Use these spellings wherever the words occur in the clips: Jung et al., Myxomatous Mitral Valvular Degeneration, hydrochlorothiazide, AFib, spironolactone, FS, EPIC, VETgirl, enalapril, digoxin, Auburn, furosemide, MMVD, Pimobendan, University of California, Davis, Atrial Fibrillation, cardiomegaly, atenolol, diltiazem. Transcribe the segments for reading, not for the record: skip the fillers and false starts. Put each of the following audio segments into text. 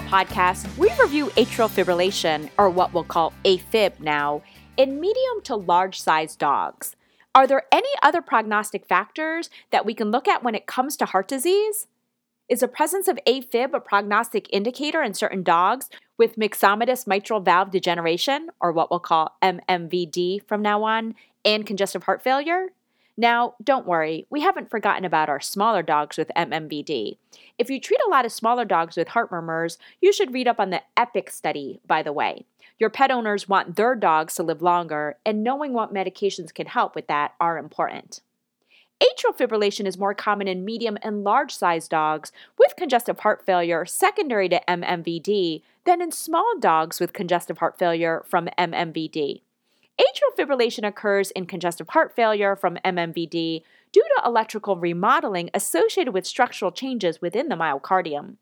VETgirl podcast, we review atrial fibrillation, or what we'll call AFib now, in medium to large-sized dogs. Are there any other prognostic factors that we can look at when it comes to heart disease? Is the presence of AFib a prognostic indicator in certain dogs with myxomatous mitral valve degeneration, or what we'll call MMVD from now on, and congestive heart failure? Now, don't worry, we haven't forgotten about our smaller dogs with MMVD. If you treat a lot of smaller dogs with heart murmurs, you should read up on the EPIC study, by the way. Your pet owners want their dogs to live longer, and knowing what medications can help with that are important. Atrial fibrillation is more common in medium and large-sized dogs with congestive heart failure secondary to MMVD than in small dogs with congestive heart failure from MMVD. Atrial fibrillation occurs in congestive heart failure from MMVD due to electrical remodeling associated with structural changes within the myocardium.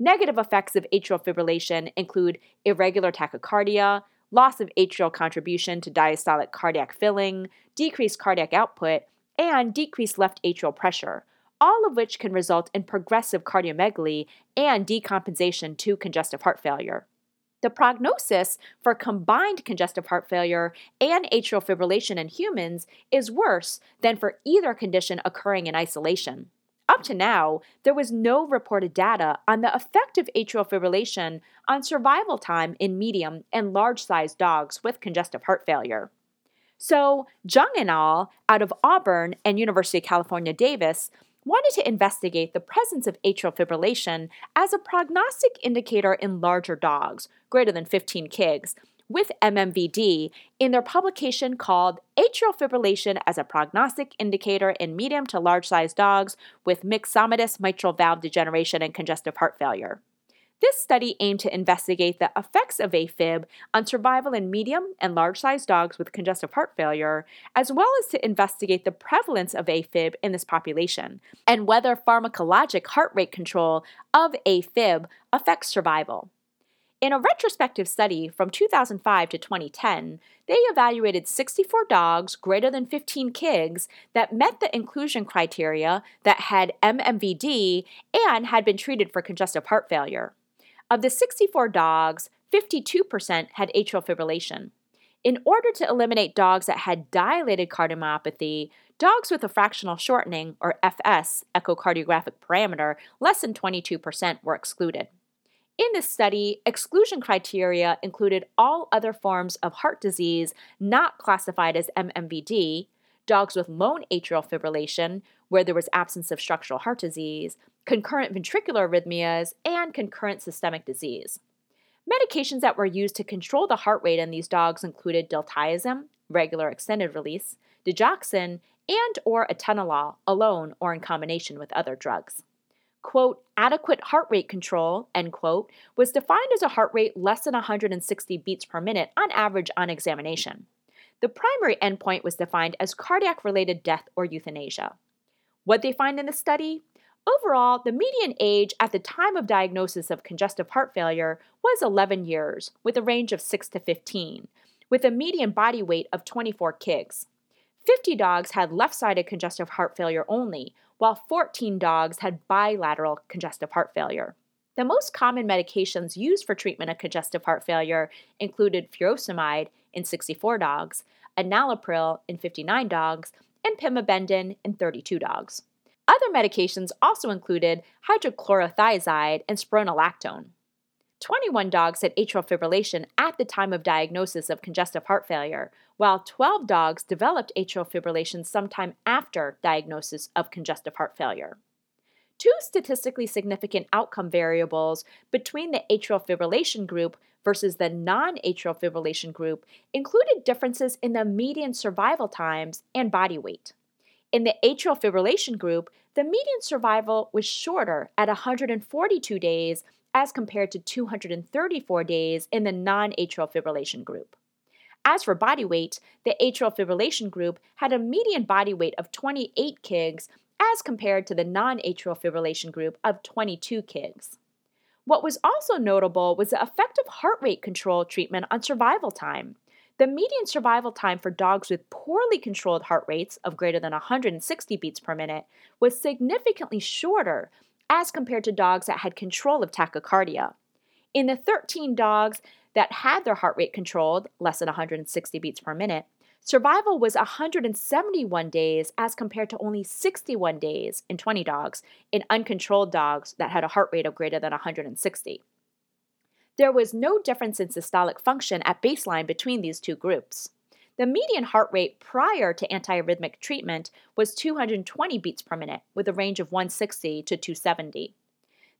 Negative effects of atrial fibrillation include irregular tachycardia, loss of atrial contribution to diastolic cardiac filling, decreased cardiac output, and decreased left atrial pressure, all of which can result in progressive cardiomegaly and decompensation to congestive heart failure. The prognosis for combined congestive heart failure and atrial fibrillation in humans is worse than for either condition occurring in isolation. Up to now, there was no reported data on the effect of atrial fibrillation on survival time in medium and large-sized dogs with congestive heart failure. So, Jung et al. Out of Auburn and University of California, Davis, wanted to investigate the presence of atrial fibrillation as a prognostic indicator in larger dogs, greater than 15 kgs, with MMVD in their publication called Atrial Fibrillation as a Prognostic Indicator in Medium to Large-Sized Dogs with Myxomatous Mitral Valve Degeneration and Congestive Heart Failure. This study aimed to investigate the effects of AFib on survival in medium and large-sized dogs with congestive heart failure, as well as to investigate the prevalence of AFib in this population, and whether pharmacologic heart rate control of AFib affects survival. In a retrospective study from 2005 to 2010, they evaluated 64 dogs greater than 15 kgs that met the inclusion criteria that had MMVD and had been treated for congestive heart failure. Of the 64 dogs, 52% had atrial fibrillation. In order to eliminate dogs that had dilated cardiomyopathy, dogs with a fractional shortening, or FS, echocardiographic parameter, less than 22% were excluded. In this study, exclusion criteria included all other forms of heart disease not classified as MMVD, dogs with lone atrial fibrillation, where there was absence of structural heart disease, concurrent ventricular arrhythmias, and concurrent systemic disease. Medications that were used to control the heart rate in these dogs included diltiazem, regular extended release, digoxin, and/or atenolol, alone or in combination with other drugs. Quote, adequate heart rate control, end quote, was defined as a heart rate less than 160 beats per minute on average on examination. The primary endpoint was defined as cardiac-related death or euthanasia. What they find in the study? Overall, the median age at the time of diagnosis of congestive heart failure was 11 years, with a range of 6 to 15, with a median body weight of 24 kgs. 50 dogs had left-sided congestive heart failure only, while 14 dogs had bilateral congestive heart failure. The most common medications used for treatment of congestive heart failure included furosemide in 64 dogs, enalapril in 59 dogs, and Pimobendan in 32 dogs. Other medications also included hydrochlorothiazide and spironolactone. 21 dogs had atrial fibrillation at the time of diagnosis of congestive heart failure, while 12 dogs developed atrial fibrillation sometime after diagnosis of congestive heart failure. Two statistically significant outcome variables between the atrial fibrillation group versus the non-atrial fibrillation group included differences in the median survival times and body weight. In the atrial fibrillation group, the median survival was shorter at 142 days as compared to 234 days in the non-atrial fibrillation group. As for body weight, the atrial fibrillation group had a median body weight of 28 kgs as compared to the non-atrial fibrillation group of 22 kgs. What was also notable was the effect of heart rate control treatment on survival time. The median survival time for dogs with poorly controlled heart rates of greater than 160 beats per minute was significantly shorter as compared to dogs that had control of tachycardia. In the 13 dogs that had their heart rate controlled, less than 160 beats per minute, survival was 171 days as compared to only 61 days in 20 dogs in uncontrolled dogs that had a heart rate of greater than 160. There was no difference in systolic function at baseline between these two groups. The median heart rate prior to antiarrhythmic treatment was 220 beats per minute with a range of 160 to 270.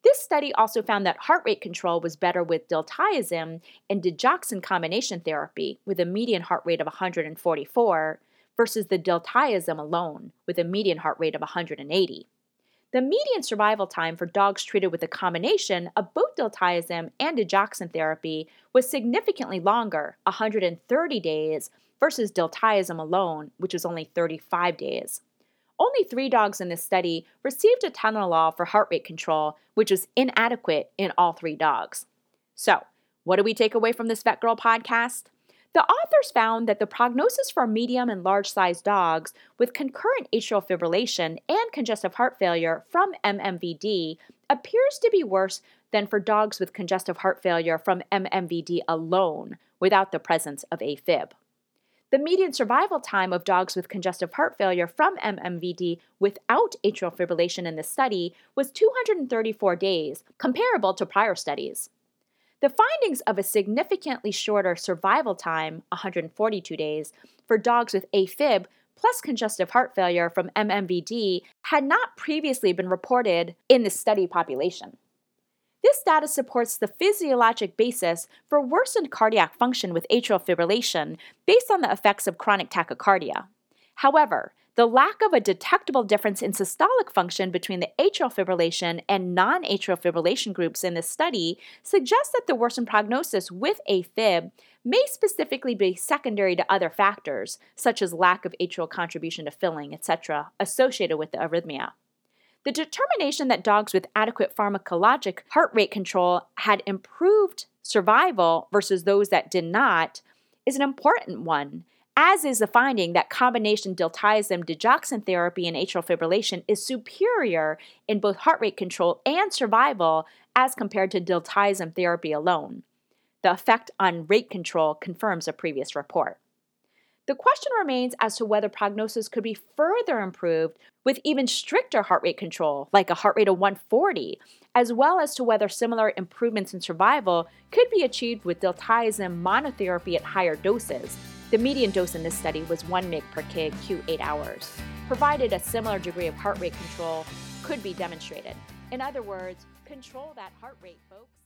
This study also found that heart rate control was better with diltiazem and digoxin combination therapy with a median heart rate of 144 versus the diltiazem alone with a median heart rate of 180. The median survival time for dogs treated with a combination of both diltiazem and digoxin therapy was significantly longer, 130 days, versus diltiazem alone, which was only 35 days. Only 3 dogs in this study received atenolol for heart rate control, which was inadequate in all 3 dogs. So, what do we take away from this VETgirl podcast? The authors found that the prognosis for medium and large-sized dogs with concurrent atrial fibrillation and congestive heart failure from MMVD appears to be worse than for dogs with congestive heart failure from MMVD alone without the presence of AFib. The median survival time of dogs with congestive heart failure from MMVD without atrial fibrillation in this study was 234 days, comparable to prior studies. The findings of a significantly shorter survival time, 142 days, for dogs with AFib plus congestive heart failure from MMVD had not previously been reported in the study population. This data supports the physiologic basis for worsened cardiac function with atrial fibrillation based on the effects of chronic tachycardia. However, the lack of a detectable difference in systolic function between the atrial fibrillation and non-atrial fibrillation groups in this study suggests that the worsened prognosis with AFib may specifically be secondary to other factors, such as lack of atrial contribution to filling, etc., associated with the arrhythmia. The determination that dogs with adequate pharmacologic heart rate control had improved survival versus those that did not is an important one, as is the finding that combination diltiazem-digoxin therapy in atrial fibrillation is superior in both heart rate control and survival as compared to diltiazem therapy alone. The effect on rate control confirms a previous report. The question remains as to whether prognosis could be further improved with even stricter heart rate control, like a heart rate of 140, as well as to whether similar improvements in survival could be achieved with diltiazem monotherapy at higher doses. The median dose in this study was 1 mg per kg q8 hours, provided a similar degree of heart rate control could be demonstrated. In other words, control that heart rate, folks.